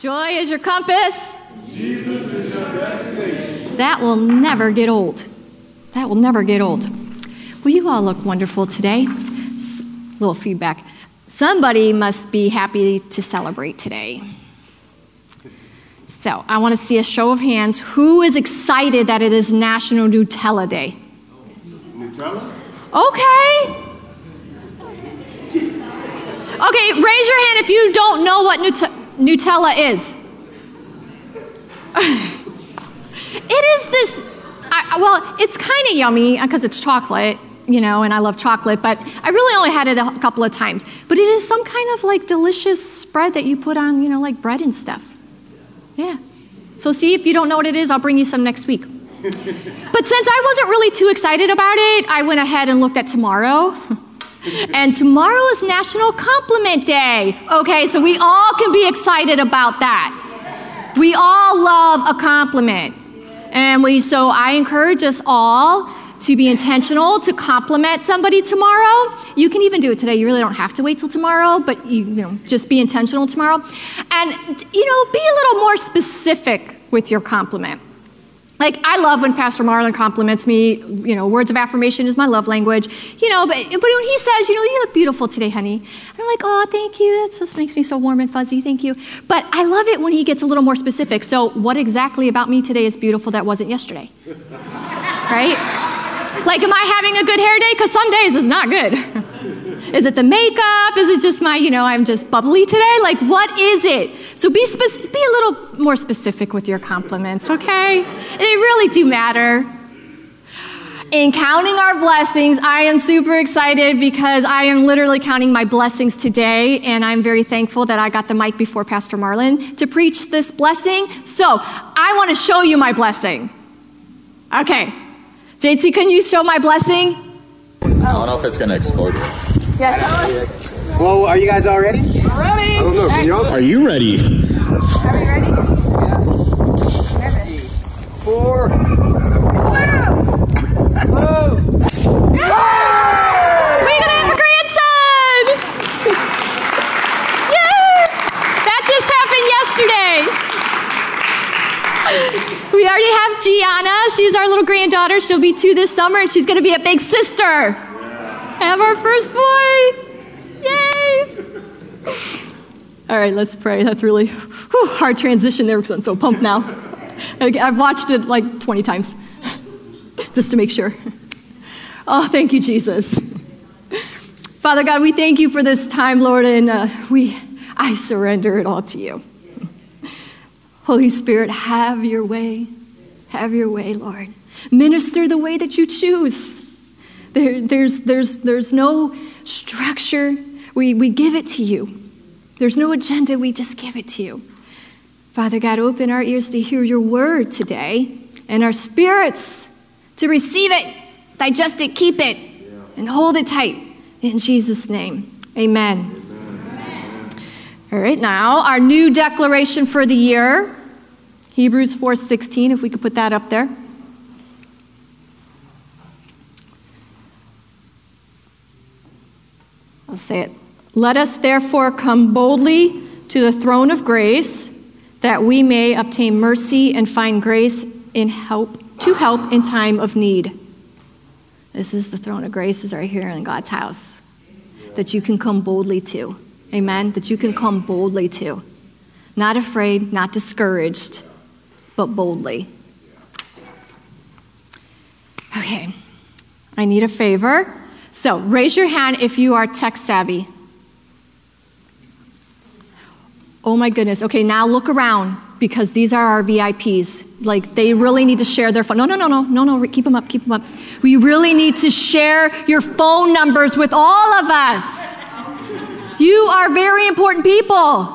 Joy is your compass. Jesus is your destination. That will never get old. That will never get old. Well, you all look wonderful today. A little feedback. Somebody must be happy to celebrate today. So I want to see a show of hands. Who is excited that it is National Nutella Day? Nutella? Okay. Okay, raise your hand if you don't know what Nutella is. It is this, well, it's kind of yummy because it's chocolate, you know, and I love chocolate, but I really only had it a couple of times. But it is some kind of like delicious spread that you put on, you know, like bread and stuff. Yeah. So see, if you don't know what it is, I'll bring you some next week. But since I wasn't really too excited about it, I went ahead and looked at tomorrow. And tomorrow is National Compliment Day. Okay, so we all can be excited about that. We all love a compliment. And so I encourage us all to be intentional, to compliment somebody tomorrow. You can even do it today. You really don't have to wait till tomorrow, but you know, just be intentional tomorrow. And, you know, be a little more specific with your compliment. Like, I love when Pastor Marlon compliments me. You know, words of affirmation is my love language. You know, but when he says, you know, you look beautiful today, honey. And I'm like, oh, thank you. That just makes me so warm and fuzzy. Thank you. But I love it when he gets a little more specific. So what exactly about me today is beautiful that wasn't yesterday? Right? Like, am I having a good hair day? Because some days it's not good. Is it the makeup? Is it just my, you know, I'm just bubbly today? Like, what is it? So be a little more specific with your compliments, okay? They really do matter. In counting our blessings, I am super excited because I am literally counting my blessings today, and I'm very thankful that I got the mic before Pastor Marlon to preach this blessing. So I want to show you my blessing. Okay. JT, can you show my blessing? I don't know if it's going to explode. Yes. Well, are you guys all ready? Ready. I don't know. Are you ready? Are we ready? Yeah. Ready. 4. Woo! Yeah! We're going to have a grandson! Yeah! That just happened yesterday. We already have Gianna. She's our little granddaughter. She'll be 2 this summer, and she's going to be a big sister. Yeah. Have our first boy. Yay! All right, let's pray. That's really hard transition there because I'm so pumped now. I've watched it like 20 times just to make sure. Oh, thank you, Jesus. Father God, we thank you for this time, Lord, and I surrender it all to you. Holy Spirit, have your way. Have your way, Lord. Minister the way that you choose. There's no structure. We give it to you. There's no agenda. We just give it to you. Father God, open our ears to hear your word today and our spirits to receive it, digest it, keep it, and hold it tight. In Jesus' name, amen. Amen. All right, now our new declaration for the year, Hebrews 4:16, if we could put that up there. I'll say it. Let us therefore come boldly to the throne of grace that we may obtain mercy and find grace to help in time of need. This is the throne of grace is right here in God's house that you can come boldly to. Amen. That you can come boldly to. Not afraid, not discouraged, but boldly. Okay. I need a favor. So raise your hand if you are tech savvy. Oh my goodness. Okay, now look around because these are our VIPs. Like they really need to share their phone. No, keep them up, keep them up. We really need to share your phone numbers with all of us. You are very important people.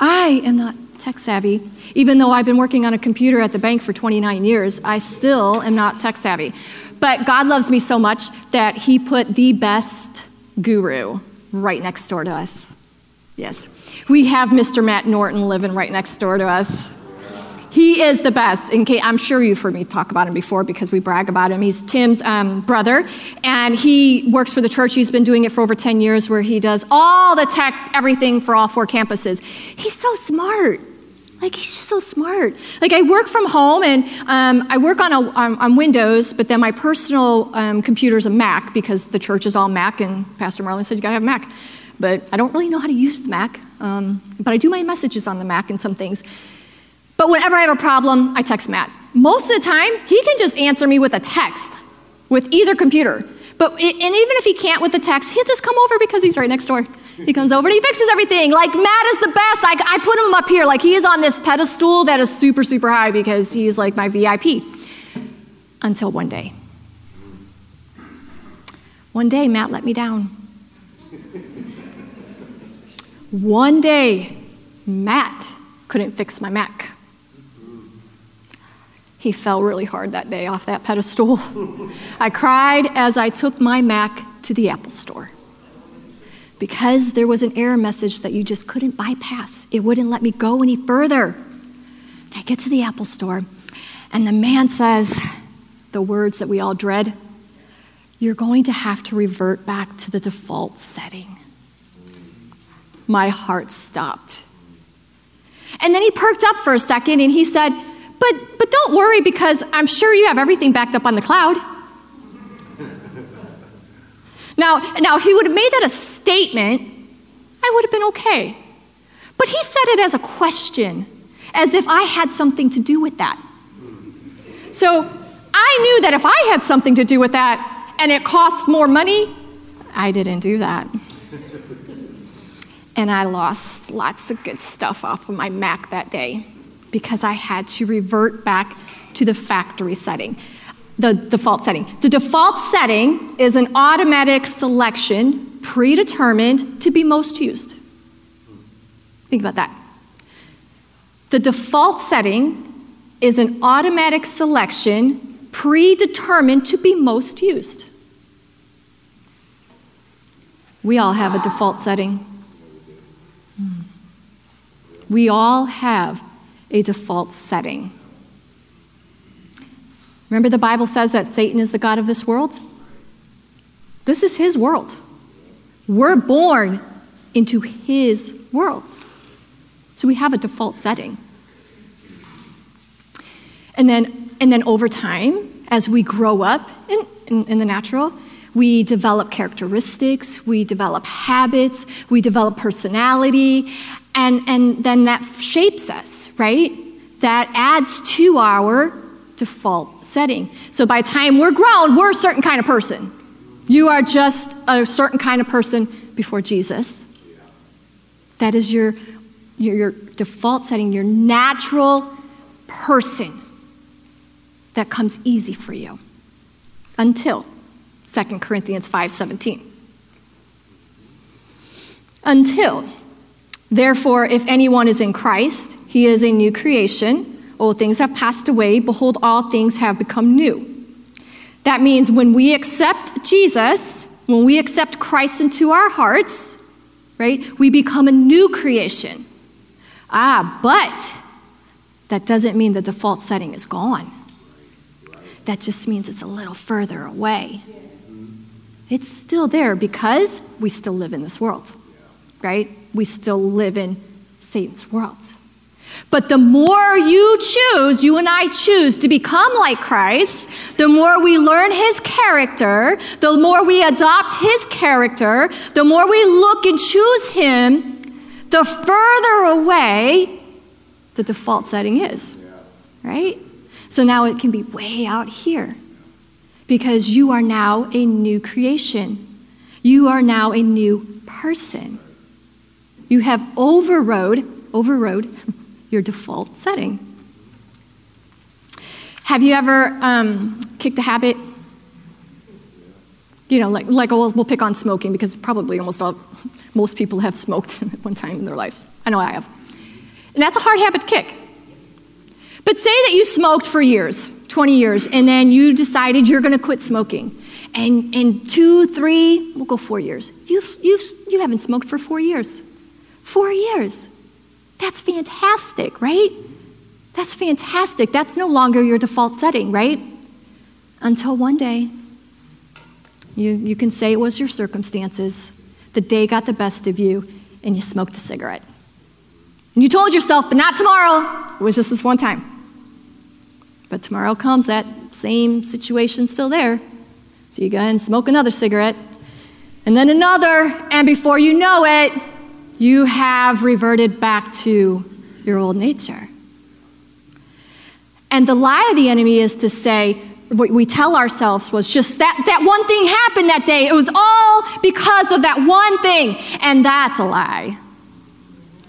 I am not tech savvy. Even though I've been working on a computer at the bank for 29 years, I still am not tech savvy. But God loves me so much that he put the best guru right next door to us. Yes. We have Mr. Matt Norton living right next door to us. He is the best. I'm sure you've heard me talk about him before because we brag about him. He's Tim's brother, and he works for the church. He's been doing it for over 10 years where he does all the tech, everything for all 4 campuses. He's so smart. Like, he's just so smart. Like, I work from home, and I work on Windows, but then my personal computer's a Mac because the church is all Mac, and Pastor Marlon said you gotta have a Mac. But I don't really know how to use the Mac, but I do my messages on the Mac and some things. But whenever I have a problem, I text Matt. Most of the time, he can just answer me with a text, with either computer. And even if he can't with the text, he'll just come over because he's right next door. He comes over and he fixes everything. Like, Matt is the best. I put him up here. Like, he is on this pedestal that is super, super high because he's like my VIP. Until one day. One day, Matt let me down. One day, Matt couldn't fix my Mac. He fell really hard that day off that pedestal. I cried as I took my Mac to the Apple store because there was an error message that you just couldn't bypass. It wouldn't let me go any further. And I get to the Apple store, and the man says the words that we all dread, "You're going to have to revert back to the default setting." My heart stopped. And then he perked up for a second, and he said, But don't worry, because I'm sure you have everything backed up on the cloud. Now, if he would have made that a statement, I would have been okay. But he said it as a question, as if I had something to do with that. So I knew that if I had something to do with that and it cost more money, I didn't do that. And I lost lots of good stuff off of my Mac that day, because I had to revert back to the factory setting, the default setting. The default setting is an automatic selection predetermined to be most used. Think about that. The default setting is an automatic selection predetermined to be most used. We all have a default setting. We all have a default setting. Remember, the Bible says that Satan is the god of this world? This is his world. We're born into his world. So we have a default setting. And then over time, as we grow up in the natural, we develop characteristics, we develop habits, we develop personality, and then that shapes us, right? That adds to our default setting. So by the time we're grown, we're a certain kind of person. You are just a certain kind of person before Jesus. That is your default setting, your natural person that comes easy for you until 2 Corinthians 5:17. Until, therefore, if anyone is in Christ, he is a new creation. Old things have passed away. Behold, all things have become new. That means when we accept Jesus, when we accept Christ into our hearts, right, we become a new creation. But that doesn't mean the default setting is gone. That just means it's a little further away. It's still there because we still live in this world, right? We still live in Satan's world. But the more you choose, you and I choose to become like Christ, the more we learn his character, the more we adopt his character, the more we look and choose him, the further away the default setting is, right? So now it can be way out here, because you are now a new creation. You are now a new person. You have overrode your default setting. Have you ever kicked a habit? You know, like we'll pick on smoking, because probably most people have smoked at one time in their lives. I know I have. And that's a hard habit to kick. But say that you smoked for years, 20 years, and then you decided you're going to quit smoking. And in 2, 3, we'll go 4 years. You haven't smoked for 4 years. 4 years. That's fantastic, right? That's fantastic. That's no longer your default setting, right? Until one day, you can say it was your circumstances. The day got the best of you, and you smoked a cigarette. And you told yourself, but not tomorrow. It was just this one time. But tomorrow comes, that same situation's still there. So you go ahead and smoke another cigarette, and then another, and before you know it, you have reverted back to your old nature. And the lie of the enemy is to say, what we tell ourselves was just that one thing happened that day. It was all because of that one thing. And that's a lie.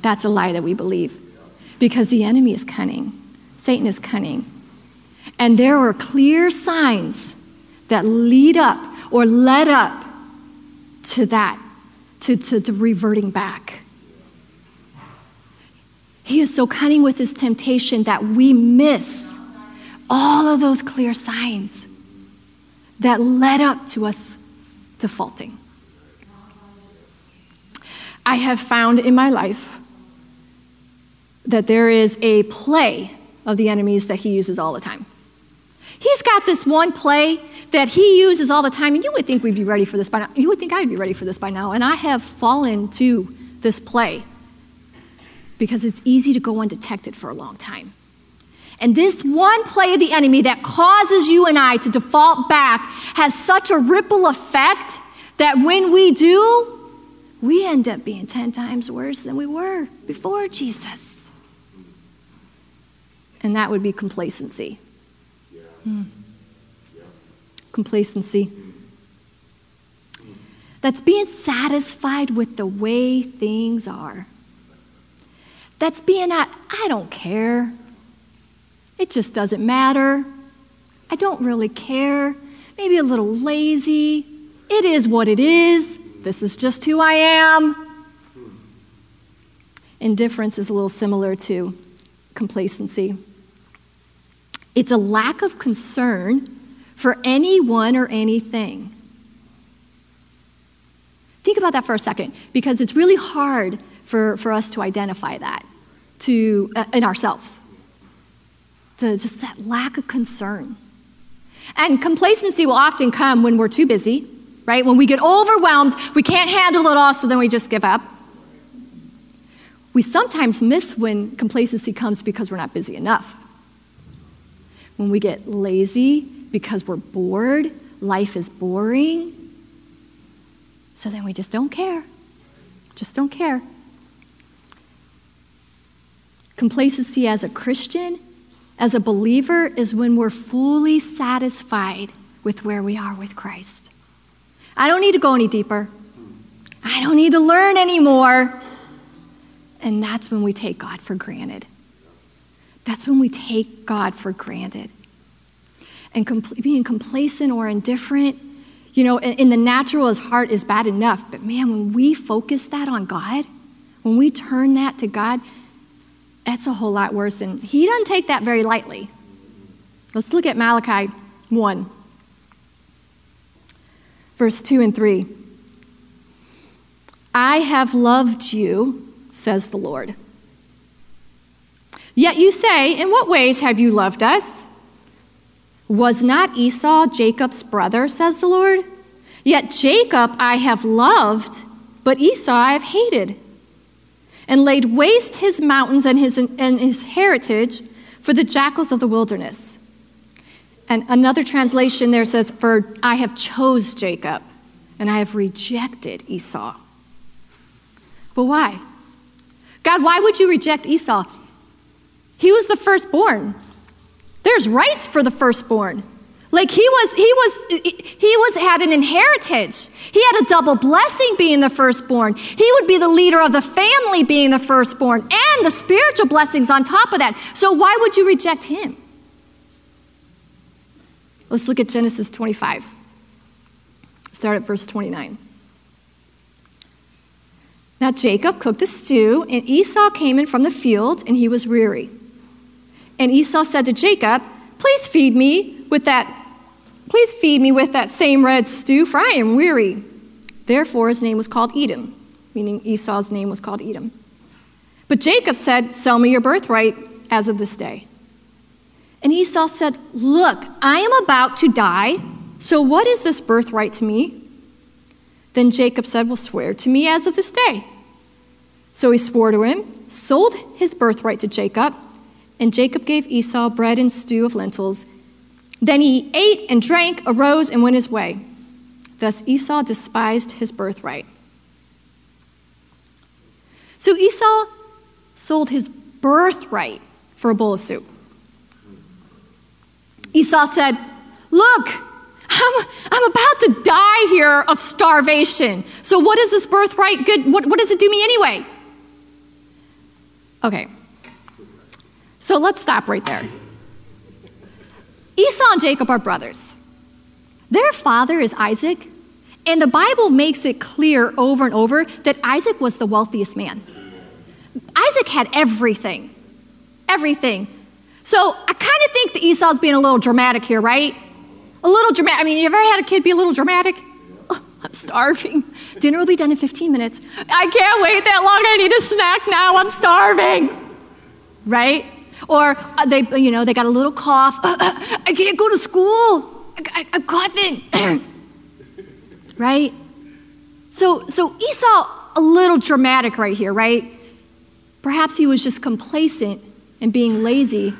That's a lie that we believe. Because the enemy is cunning. Satan is cunning. And there are clear signs that lead up or led up to that, to reverting back. He is so cunning with his temptation that we miss all of those clear signs that led up to us defaulting. I have found in my life that there is a play of the enemy's that he uses all the time. He's got this one play that he uses all the time, and you would think we'd be ready for this by now. You would think I'd be ready for this by now, and I have fallen to this play because it's easy to go undetected for a long time. And this one play of the enemy that causes you and I to default back has such a ripple effect that when we do, we end up being 10 times worse than we were before Jesus. And that would be complacency. Yeah. Mm. Yeah. Complacency. That's being satisfied with the way things are. That's being, I don't care. It just doesn't matter. I don't really care. Maybe a little lazy. It is what it is. This is just who I am. Indifference is a little similar to complacency. It's a lack of concern for anyone or anything. Think about that for a second, because it's really hard for us to identify that in ourselves. Just that lack of concern. And complacency will often come when we're too busy, right? When we get overwhelmed, we can't handle it all, so then we just give up. We sometimes miss when complacency comes because we're not busy enough. When we get lazy because we're bored, life is boring, so then we just don't care. Just don't care. Complacency as a Christian, as a believer, is when we're fully satisfied with where we are with Christ. I don't need to go any deeper. I don't need to learn anymore. And that's when we take God for granted. That's when we take God for granted. And being complacent or indifferent, you know, in the natural, his heart is bad enough. But man, when we focus that on God, when we turn that to God, that's a whole lot worse, and he doesn't take that very lightly. Let's look at Malachi 1, verse 2 and 3. I have loved you, says the Lord. Yet you say, in what ways have you loved us? Was not Esau Jacob's brother, says the Lord? Yet Jacob I have loved, but Esau I have hated, and laid waste his mountains and his heritage for the jackals of the wilderness. And another translation there says, for I have chose Jacob, and I have rejected Esau. But why? God, why would you reject Esau? He was the firstborn. There's rights for the firstborn. Like he had an inheritance. He had a double blessing being the firstborn. He would be the leader of the family being the firstborn, and the spiritual blessings on top of that. So why would you reject him? Let's look at Genesis 25. Start at verse 29. Now Jacob cooked a stew, and Esau came in from the field, and he was weary. And Esau said to Jacob, Please feed me with that same red stew, for I am weary. Therefore his name was called Edom, meaning Esau's name was called Edom. But Jacob said, sell me your birthright as of this day. And Esau said, look, I am about to die, so what is this birthright to me? Then Jacob said, well, swear to me as of this day. So he swore to him, sold his birthright to Jacob, and Jacob gave Esau bread and stew of lentils. Then he ate and drank, arose, and went his way. Thus Esau despised his birthright. So Esau sold his birthright for a bowl of soup. Esau said, look, I'm about to die here of starvation. So what is this birthright good? What does it do me anyway? Okay, so let's stop right there. Esau and Jacob are brothers. Their father is Isaac, and the Bible makes it clear over and over that Isaac was the wealthiest man. Isaac had everything, everything. So I kind of think that Esau's being a little dramatic here, right? A little dramatic. I mean, you ever had a kid be a little dramatic? Oh, I'm starving. Dinner will be done in 15 minutes. I can't wait that long. I need a snack now. I'm starving, right? Or they got a little cough. I can't go to school. I'm coughing, right? So Esau, a little dramatic right here, right? Perhaps he was just complacent and being lazy.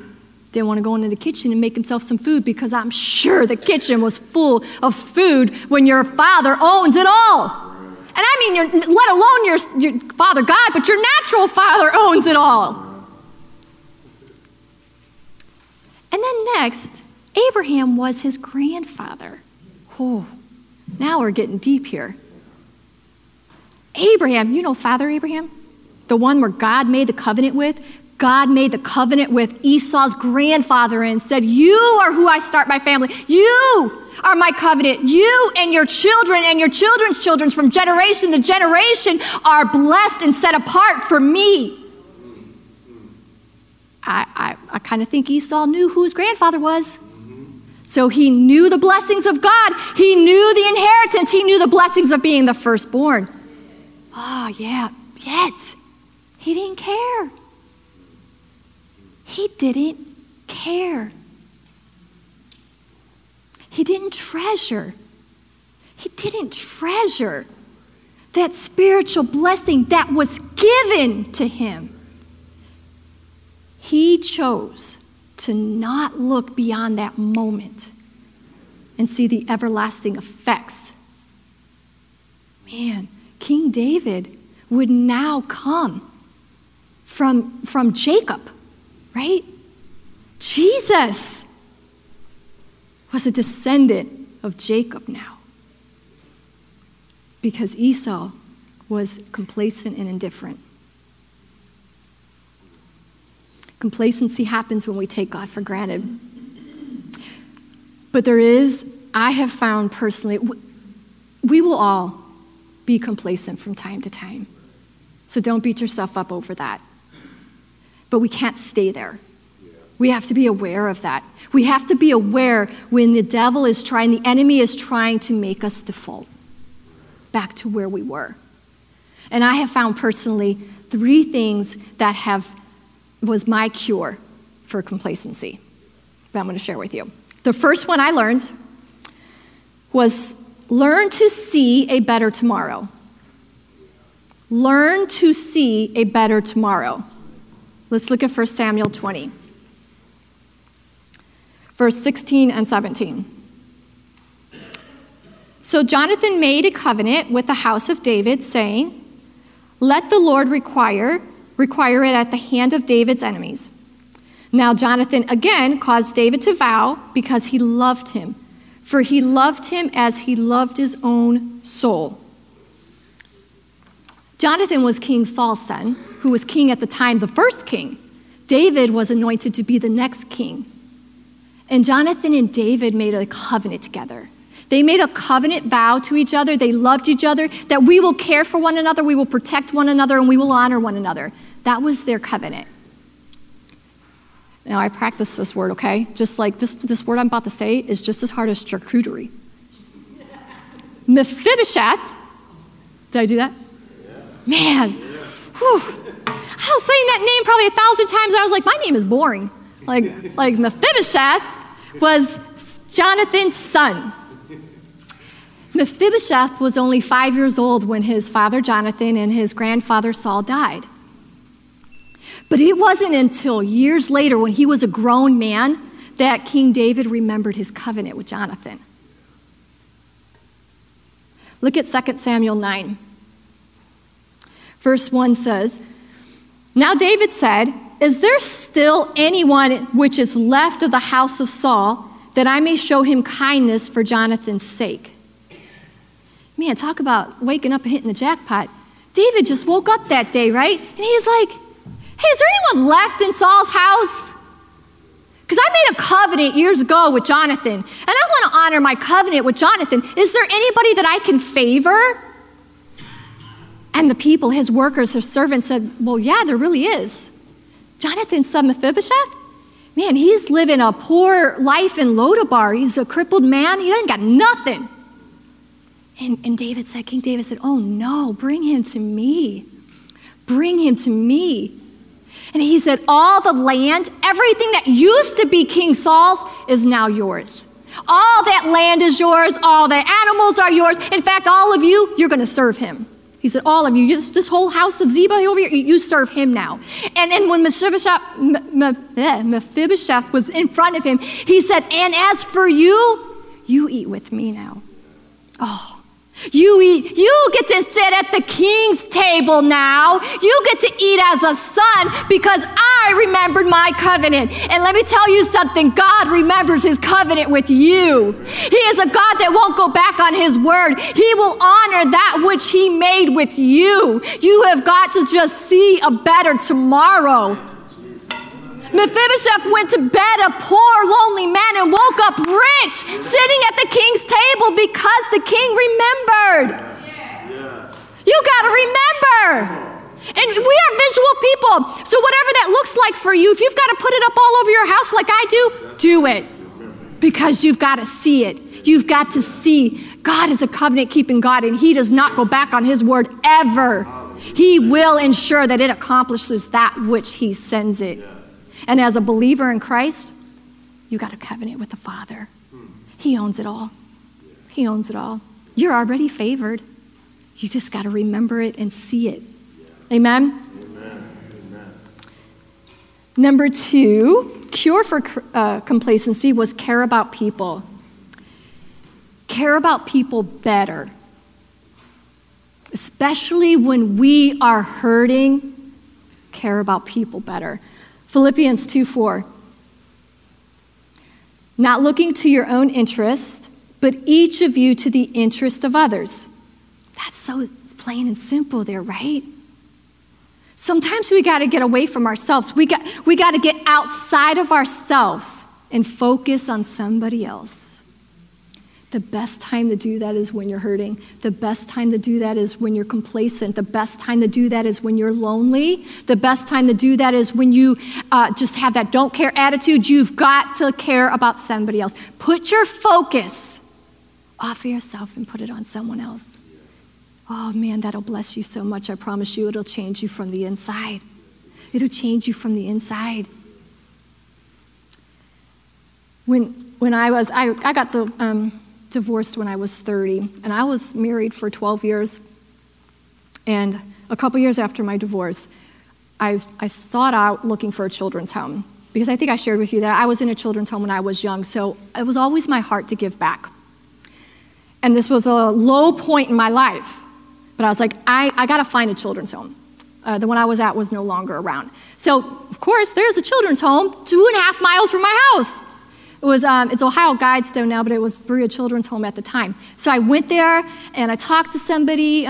Didn't want to go into the kitchen and make himself some food because I'm sure the kitchen was full of food when your father owns it all. And I mean, let alone your father God, but your natural father owns it all. And then next, Abraham was his grandfather. Oh, now we're getting deep here. Abraham, you know Father Abraham? The one where God made the covenant with? God made the covenant with Esau's grandfather and said, you are who I start my family. You are my covenant. You and your children's children from generation to generation are blessed and set apart for me. I kind of think Esau knew who his grandfather was. So he knew the blessings of God. He knew the inheritance. He knew the blessings of being the firstborn. Oh, yeah. Yet, he didn't care. He didn't care. He didn't treasure. He didn't treasure that spiritual blessing that was given to him. He chose to not look beyond that moment and see the everlasting effects. Man, King David would now come from Jacob, right? Jesus was a descendant of Jacob now because Esau was complacent and indifferent. Complacency happens when we take God for granted. But I have found personally, we will all be complacent from time to time. So don't beat yourself up over that. But we can't stay there. We have to be aware of that. We have to be aware when the enemy is trying to make us default back to where we were. And I have found personally three things that was my cure for complacency that I'm going to share with you. The first one I learned was learn to see a better tomorrow. Learn to see a better tomorrow. Let's look at 1 Samuel 20, verse 16 and 17. So Jonathan made a covenant with the house of David, saying, let the Lord require it at the hand of David's enemies. Now Jonathan again caused David to vow because he loved him, for he loved him as he loved his own soul. Jonathan was King Saul's son, who was king at the time, the first king. David was anointed to be the next king. And Jonathan and David made a covenant together. They made a covenant vow to each other. They loved each other, that we will care for one another, we will protect one another, and we will honor one another. That was their covenant. Now, I practice this word, okay? Just like this word I'm about to say is just as hard as charcuterie. Mephibosheth. Did I do that? Man. Whew. I was saying that name probably 1,000 times. I was like, my name is boring. Like Mephibosheth was Jonathan's son. Mephibosheth was only 5 years old when his father Jonathan and his grandfather Saul died. But it wasn't until years later, when he was a grown man, that King David remembered his covenant with Jonathan. Look at 2 Samuel 9. Verse 1 says, "Now David said, Is there still anyone which is left of the house of Saul, that I may show him kindness for Jonathan's sake?" Man, talk about waking up and hitting the jackpot. David just woke up that day, right? And he's like, hey, is there anyone left in Saul's house? Because I made a covenant years ago with Jonathan, and I want to honor my covenant with Jonathan. Is there anybody that I can favor? And the people, his workers, his servants said, well, yeah, there really is. Jonathan's son Mephibosheth? Man, he's living a poor life in Lodabar. He's a crippled man. He doesn't got nothing. And David said, King David said, oh, no, bring him to me. Bring him to me. And he said, all the land, everything that used to be King Saul's is now yours. All that land is yours. All the animals are yours. In fact, all of you, you're going to serve him. He said, all of you, this whole house of Ziba over here, you serve him now. And when Mephibosheth was in front of him, he said, and as for you, you eat with me now. Oh. You get to sit at the king's table now. You get to eat as a son because I remembered my covenant. And let me tell you something, God remembers his covenant with you. He is a God that won't go back on his word. He will honor that which he made with you. You have got to just see a better tomorrow. Mephibosheth went to bed a poor, lonely man and woke up rich, sitting at the king's table because the king remembered. Yes. You got to remember. And we are visual people. So whatever that looks like for you, if you've got to put it up all over your house like I do it. Because you've got to see it. You've got to see God is a covenant-keeping God, and he does not go back on his word ever. He will ensure that it accomplishes that which he sends it. And as a believer in Christ, you got a covenant with the Father. He owns it all. He owns it all. You're already favored. You just got to remember it and see it. Amen? Amen. Amen. Number two, cure for complacency was care about people. Care about people better. Especially when we are hurting, care about people better. Philippians 2:4, not looking to your own interest, but each of you to the interest of others. That's so plain and simple there, right? Sometimes we got to get away from ourselves. We got to get outside of ourselves and focus on somebody else. The best time to do that is when you're hurting. The best time to do that is when you're complacent. The best time to do that is when you're lonely. The best time to do that is when you just have that don't care attitude. You've got to care about somebody else. Put your focus off of yourself and put it on someone else. Oh, man, that'll bless you so much. I promise you it'll change you from the inside. It'll change you from the inside. When I got to... divorced when I was 30, and I was married for 12 years. And a couple years after my divorce, I sought out looking for a children's home, because I think I shared with you that I was in a children's home when I was young, so it was always my heart to give back. And this was a low point in my life, but I was like, I got to find a children's home. The one I was at was no longer around. So, of course, there's a children's home 2.5 miles from my house. It was, it's Ohio Guidestone now, but it was Berea Children's Home at the time. So I went there, and I talked to somebody,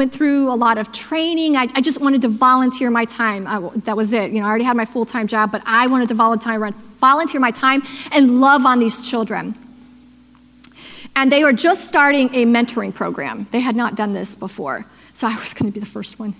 went through a lot of training. I just wanted to volunteer my time. That was it. You know, I already had my full-time job, but I wanted to volunteer my time and love on these children. And they were just starting a mentoring program. They had not done this before, so I was going to be the first one.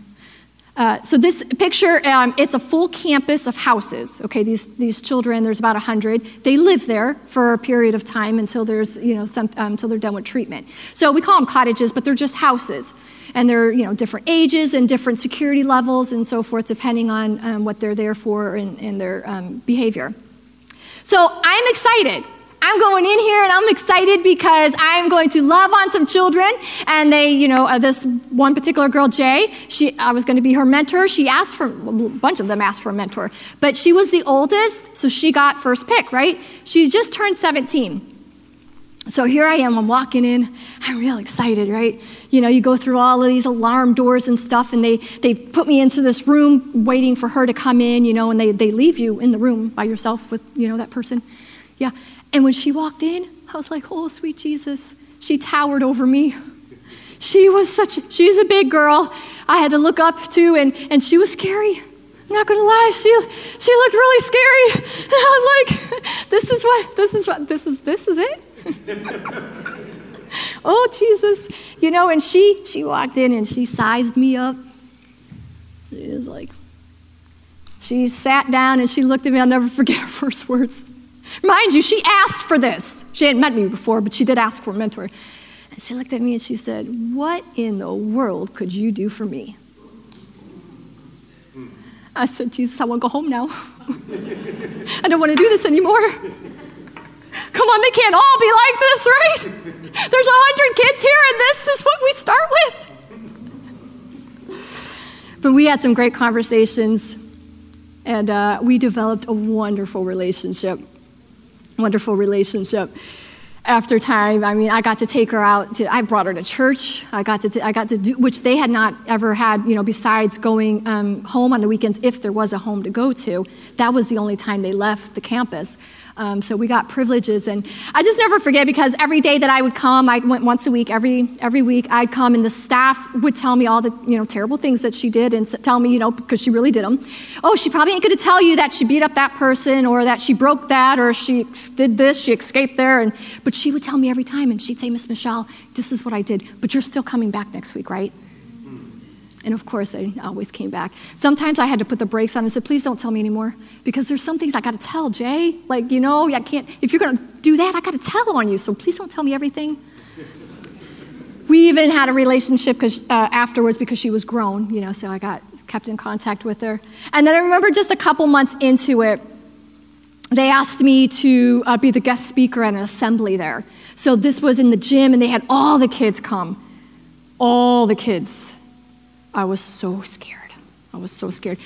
So this picture, it's a full campus of houses. Okay, these children, there's about 100. They live there for a period of time until there's, you know, until they're done with treatment. So we call them cottages, but they're just houses, and they're, you know, different ages and different security levels and so forth, depending on what they're there for and their behavior. So I'm excited. I'm going in here and I'm excited because I'm going to love on some children. And they, you know, this one particular girl, Jay, I was going to be her mentor. She asked for, a bunch of them asked for a mentor, but she was the oldest, so she got first pick, right? She just turned 17. So here I am, I'm walking in, I'm real excited, right? You know, you go through all of these alarm doors and stuff, and they put me into this room waiting for her to come in, you know, and they leave you in the room by yourself with, you know, that person. Yeah, and when she walked in, I was like, oh, sweet Jesus. She towered over me. She's a big girl I had to look up to, and she was scary. I'm not gonna lie, she looked really scary. And I was like, this is it? Oh, Jesus. You know, and she walked in and she sized me up. She was like, she sat down and she looked at me. I'll never forget her first words. Mind you, she asked for this. She hadn't met me before, but she did ask for a mentor. And she looked at me and she said, what in the world could you do for me? I said, Jesus, I want to go home now. I don't want to do this anymore. Come on, they can't all be like this, right? There's 100 kids here, and this is what we start with. But we had some great conversations, and we developed a wonderful relationship. After time, I mean, I got to take her out. I brought her to church. I got to do, which they had not ever had, you know, besides going home on the weekends, if there was a home to go to. That was the only time they left the campus. So we got privileges, and I just never forget, because every day that I would come, I went once a week, every week I'd come, and the staff would tell me all the, you know, terrible things that she did, and tell me, you know, because she really did them. Oh, she probably ain't going to tell you that she beat up that person, or that she broke that, or she did this, she escaped there, but she would tell me every time, and she'd say, Miss Michelle, this is what I did, but you're still coming back next week, right? And of course, I always came back. Sometimes I had to put the brakes on and said, please don't tell me anymore, because there's some things I got to tell, Jay. Like, you know, I can't, if you're going to do that, I got to tell on you, so please don't tell me everything. We even had a relationship afterwards, because she was grown, you know, so I kept in contact with her. And then I remember just a couple months into it, they asked me to be the guest speaker at an assembly there. So this was in the gym, and they had all the kids come. All the kids. I was so scared. Total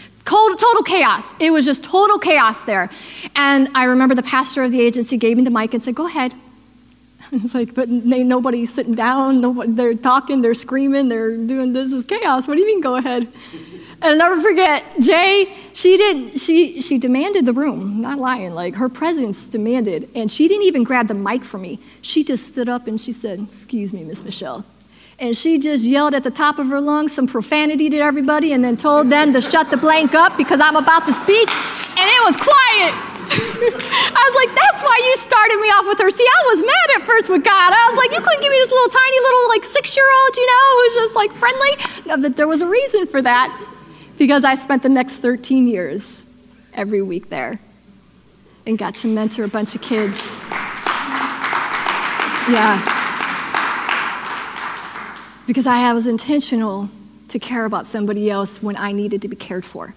chaos. It was just total chaos there. And I remember the pastor of the agency gave me the mic and said, go ahead. It's like, but nobody's sitting down. Nobody, they're talking, they're screaming, they're doing this is chaos. What do you mean, go ahead? And I'll never forget, Jay, she demanded the room, not lying, like her presence demanded. And she didn't even grab the mic from me. She just stood up and she said, excuse me, Miss Michelle. And she just yelled at the top of her lungs some profanity to everybody, and then told them to shut the blank up, because I'm about to speak. And it was quiet. I was like, that's why you started me off with her. See, I was mad at first with God. I was like, you couldn't give me this little tiny little like 6-year-old, you know, who's just like friendly. No, but there was a reason for that, because I spent the next 13 years every week there and got to mentor a bunch of kids. Yeah. Because I was intentional to care about somebody else when I needed to be cared for.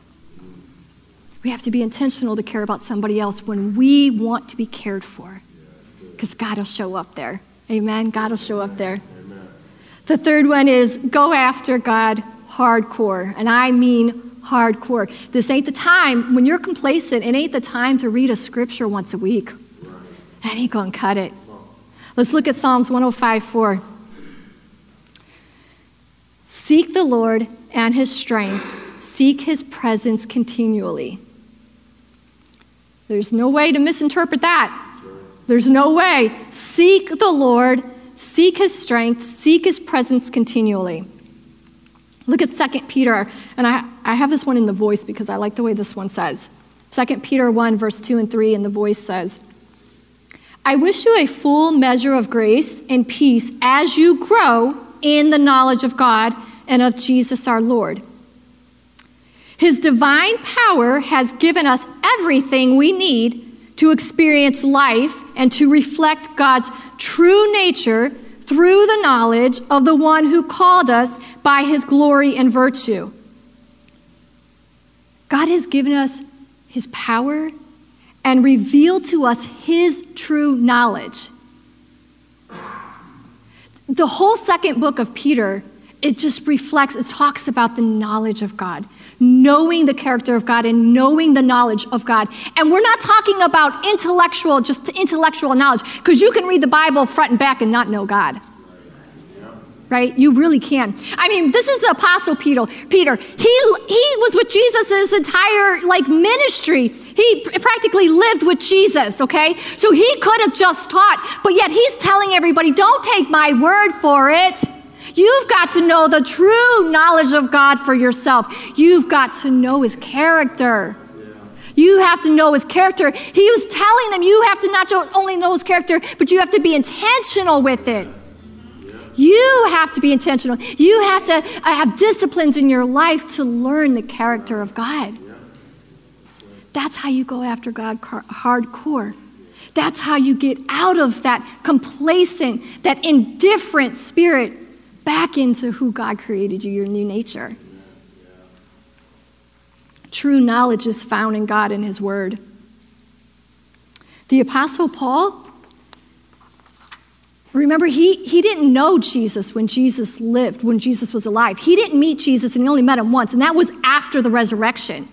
We have to be intentional to care about somebody else when we want to be cared for. Because God will show up there. Amen? God will show up there. Amen. The third one is go after God hardcore. And I mean hardcore. This ain't the time. When you're complacent, it ain't the time to read a scripture once a week. That ain't going to cut it. Let's look at Psalms 105:4. Seek the Lord and his strength. Seek his presence continually. There's no way to misinterpret that. There's no way. Seek the Lord, seek his strength, seek his presence continually. Look at 2 Peter, and I have this one in the voice because I like the way this one says. 2 Peter 1:2-3 in the voice says, I wish you a full measure of grace and peace as you grow in the knowledge of God and of Jesus our Lord. His divine power has given us everything we need to experience life and to reflect God's true nature through the knowledge of the one who called us by his glory and virtue. God has given us his power and reveal to us his true knowledge. The whole second book of Peter, it just reflects, it talks about the knowledge of God, knowing the character of God and knowing the knowledge of God. And we're not talking about intellectual, just intellectual knowledge, because you can read the Bible front and back and not know God. Right? You really can. I mean, this is the Apostle Peter. He was with Jesus his entire ministry. He practically lived with Jesus, okay? So he could have just taught, but yet he's telling everybody, don't take my word for it. You've got to know the true knowledge of God for yourself. You've got to know his character. You have to know his character. He was telling them you have to not only know his character, but you have to be intentional with it. You have to be intentional. You have to have disciplines in your life to learn the character of God. That's how you go after God hardcore. That's how you get out of that complacent, that indifferent spirit back into who God created you, your new nature. True knowledge is found in God and his word. The Apostle Paul, remember, he didn't know Jesus when Jesus lived, when Jesus was alive. He didn't meet Jesus, and he only met him once, and that was after the resurrection.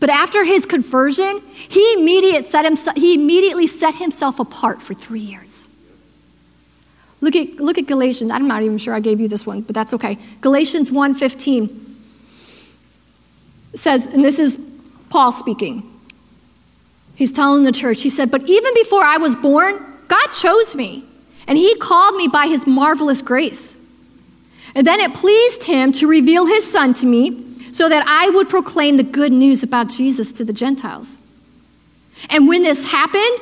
But after his conversion, he immediately set himself apart for 3 years. Look at Galatians. I'm not even sure I gave you this one, but that's okay. Galatians 1:15 says, and this is Paul speaking. He's telling the church, he said, "But even before I was born, God chose me. And he called me by his marvelous grace. And then it pleased him to reveal his son to me so that I would proclaim the good news about Jesus to the Gentiles. And when this happened,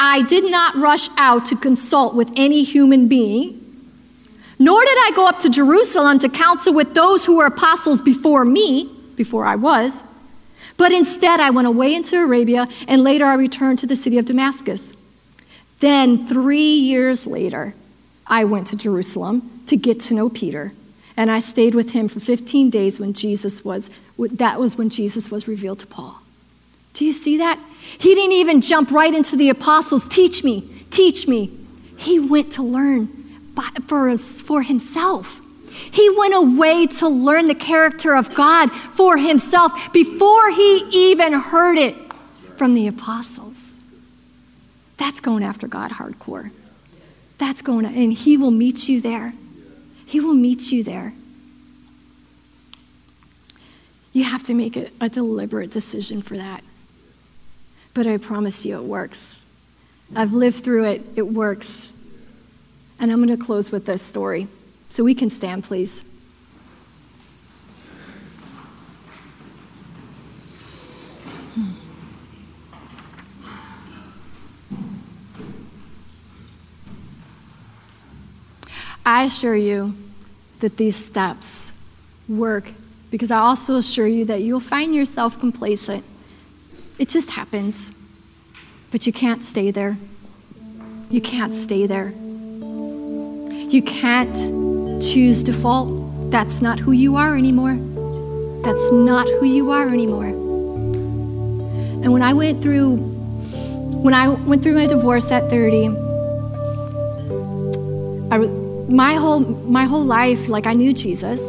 I did not rush out to consult with any human being, nor did I go up to Jerusalem to counsel with those who were apostles before me, before I was, but instead I went away into Arabia, and later I returned to the city of Damascus. Then 3 years later, I went to Jerusalem to get to know Peter, and I stayed with him for 15 days when Jesus was revealed to Paul." Do you see that? He didn't even jump right into the apostles, teach me. He went to learn for himself. He went away to learn the character of God for himself before he even heard it from the apostles. That's going after God hardcore. That's going, and he will meet you there. He will meet you there. You have to make a deliberate decision for that. But I promise you it works. I've lived through it. It works. And I'm going to close with this story. So we can stand, please. I assure you that these steps work, because I also assure you that you'll find yourself complacent. It just happens. But you can't stay there. You can't stay there. You can't choose default. That's not who you are anymore. That's not who you are anymore. And when I went through my divorce at 30, My whole life, I knew Jesus.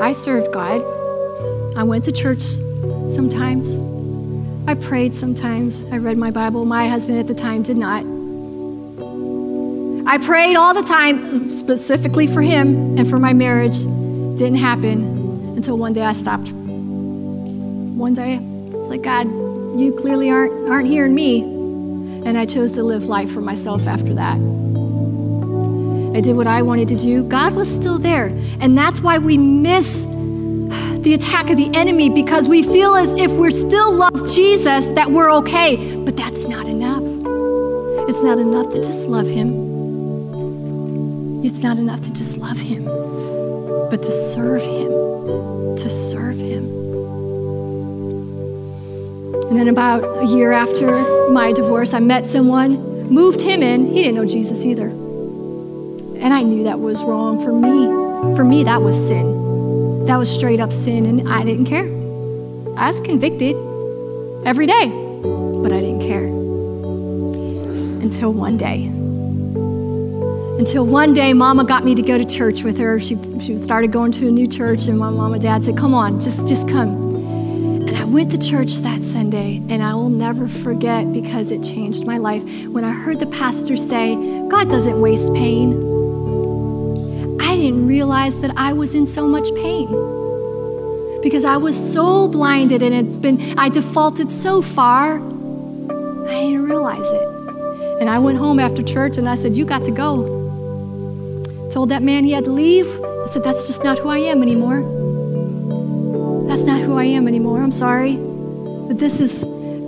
I served God. I went to church sometimes. I prayed sometimes. I read my Bible. My husband at the time did not. I prayed all the time, specifically for him and for my marriage. Didn't happen until one day I stopped. One day, it's like, God, you clearly aren't hearing me. And I chose to live life for myself after that. I did what I wanted to do. God was still there. And that's why we miss the attack of the enemy, because we feel as if we still love Jesus, that we're okay. But that's not enough. It's not enough to just love him. It's not enough to just love him, but to serve him, to serve him. And then about a year after my divorce, I met someone, moved him in. He didn't know Jesus either. And I knew that was wrong for me. For me, that was sin. That was straight up sin, and I didn't care. I was convicted every day, but I didn't care. until one day. Until one day, Mama got me to go to church with her. She started going to a new church, and my mom and dad said, come on, just come. And I went to church that Sunday, and I will never forget because it changed my life. When I heard the pastor say, God doesn't waste pain, I didn't realize that I was in so much pain because I was so blinded, and I defaulted so far, I didn't realize it. And I went home after church, and I said, you got to go. Told that man he had to leave. I said, that's just not who I am anymore. That's not who I am anymore. I'm sorry. But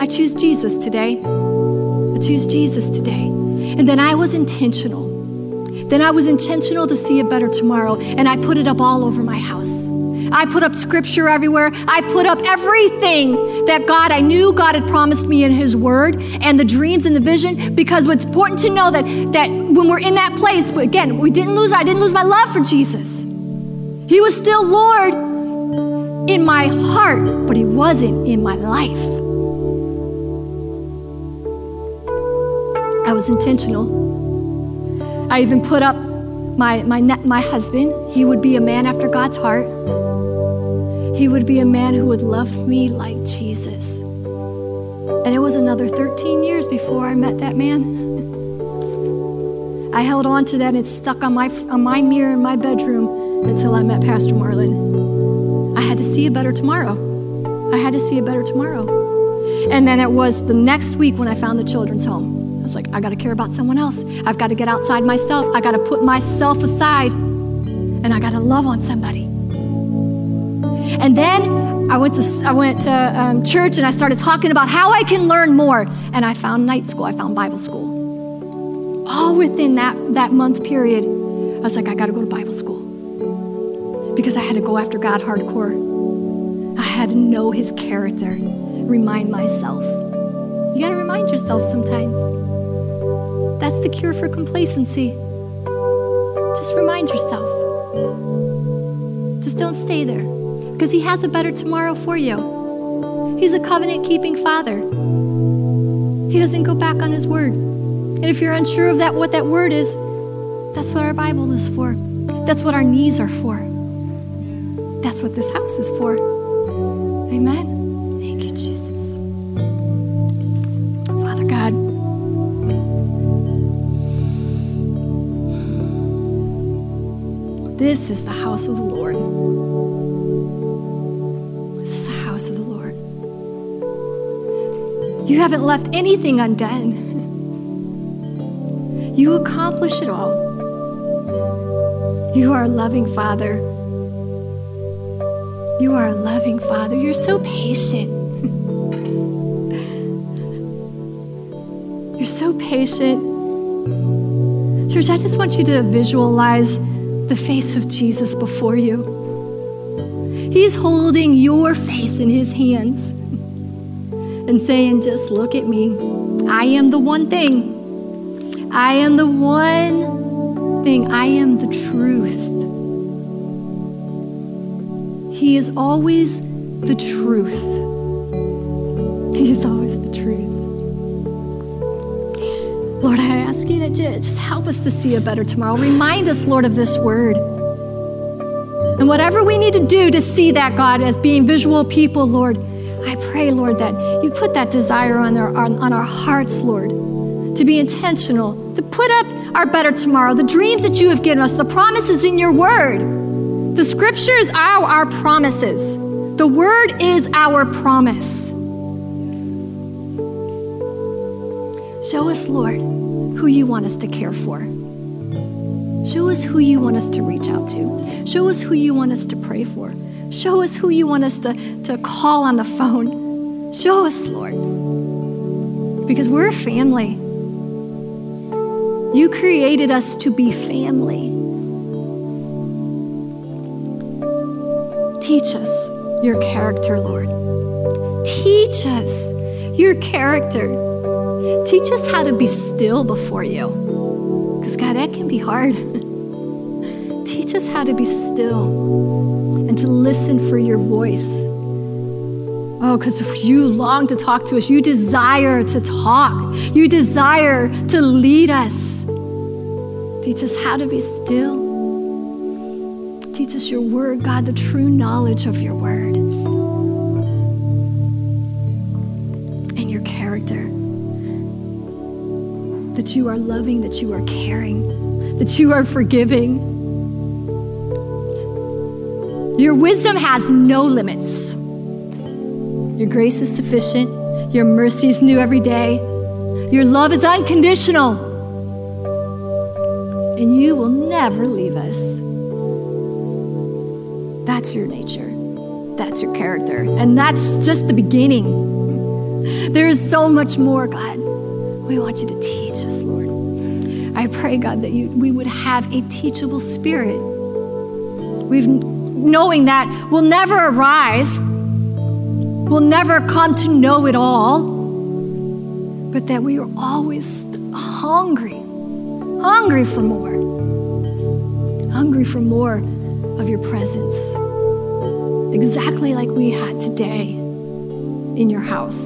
I choose Jesus today. I choose Jesus today. And then I was intentional. Then I was intentional to see a better tomorrow. And I put it up all over my house. I put up scripture everywhere. I put up everything that I knew God had promised me in his word and the dreams and the vision, because it's important to know that when we're in that place, again, I didn't lose my love for Jesus. He was still Lord in my heart, but he wasn't in my life. I was intentional. I even put up my husband. He would be a man after God's heart. He would be a man who would love me like Jesus. And it was another 13 years before I met that man. I held on to that, and it stuck on my mirror in my bedroom until I met Pastor Marlon. I had to see a better tomorrow. I had to see a better tomorrow. And then it was the next week when I found the children's home. I was like, I got to care about someone else. I've got to get outside myself. I got to put myself aside, and I got to love on somebody. And then I went to church, and I started talking about how I can learn more. And I found night school. I found Bible school. All within that month period, I was like, I got to go to Bible school. Because I had to go after God hardcore. I had to know his character, remind myself. You got to remind yourself sometimes. That's the cure for complacency. Just remind yourself. Just don't stay there, because he has a better tomorrow for you. He's a covenant-keeping father. He doesn't go back on his word. And if you're unsure of that, what that word is, that's what our Bible is for. That's what our knees are for. That's what this house is for. Amen. Thank you, Jesus. Father God, this is the house of the Lord. This is the house of the Lord. You haven't left anything undone. You accomplish it all. You are a loving Father. You are a loving Father. You're so patient. You're so patient. Church, I just want you to visualize the face of Jesus before you. He is holding your face in his hands and saying, just look at me. I am the one thing. I am the one thing. I am the truth. He is always the truth. He is always the truth. Lord, I ask you that just help us to see a better tomorrow. Remind us, Lord, of this word. And whatever we need to do to see that, God, as being visual people, Lord, I pray, Lord, that you put that desire on our hearts, Lord, to be intentional, to put up our better tomorrow, the dreams that you have given us, the promises in your word. The scriptures are our promises. The word is our promise. Show us, Lord, who you want us to care for. Show us who you want us to reach out to. Show us who you want us to pray for. Show us who you want us to call on the phone. Show us, Lord, because we're a family. You created us to be family. Teach us your character, Lord. Teach us your character. Teach us how to be still before you. Because, God, that can be hard. Teach us how to be still and to listen for your voice. Oh, because you long to talk to us. You desire to talk. You desire to lead us. Teach us how to be still. Teach us your word, God, the true knowledge of your word. And your character. That you are loving, that you are caring, that you are forgiving. Your wisdom has no limits. Your grace is sufficient. Your mercy is new every day. Your love is unconditional. And you will never leave us. That's your nature. That's your character. And that's just the beginning. There is so much more, God. We want you to teach us, Lord. I pray, God, that we would have a teachable spirit. Knowing that we'll never arrive, we'll never come to know it all, but that we are always hungry for more, hungry for more of your presence, exactly like we had today in your house.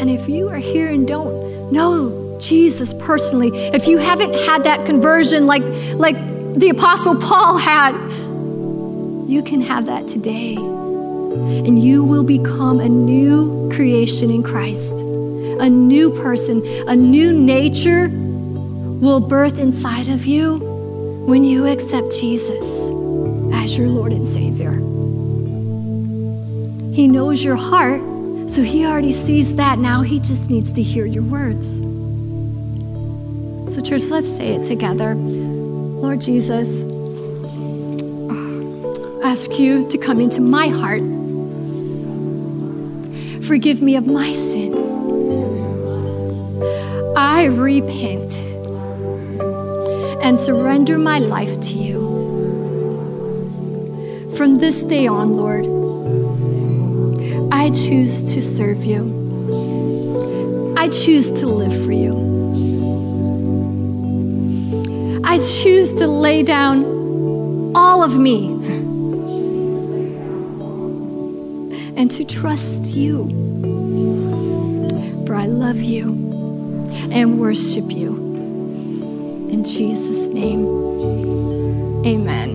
And if you are here and don't know Jesus personally, if you haven't had that conversion like the Apostle Paul had, you can have that today. And you will become a new creation in Christ. A new person, a new nature will birth inside of you when you accept Jesus as your Lord and Savior. He knows your heart, so he already sees that. Now he just needs to hear your words. So church, let's say it together. Lord Jesus, I ask you to come into my heart. Forgive me of my sins. I repent and surrender my life to you. From this day on, Lord, I choose to serve you. I choose to live for you. I choose to lay down all of me and to trust you, for I love you and worship you. In Jesus' name, amen.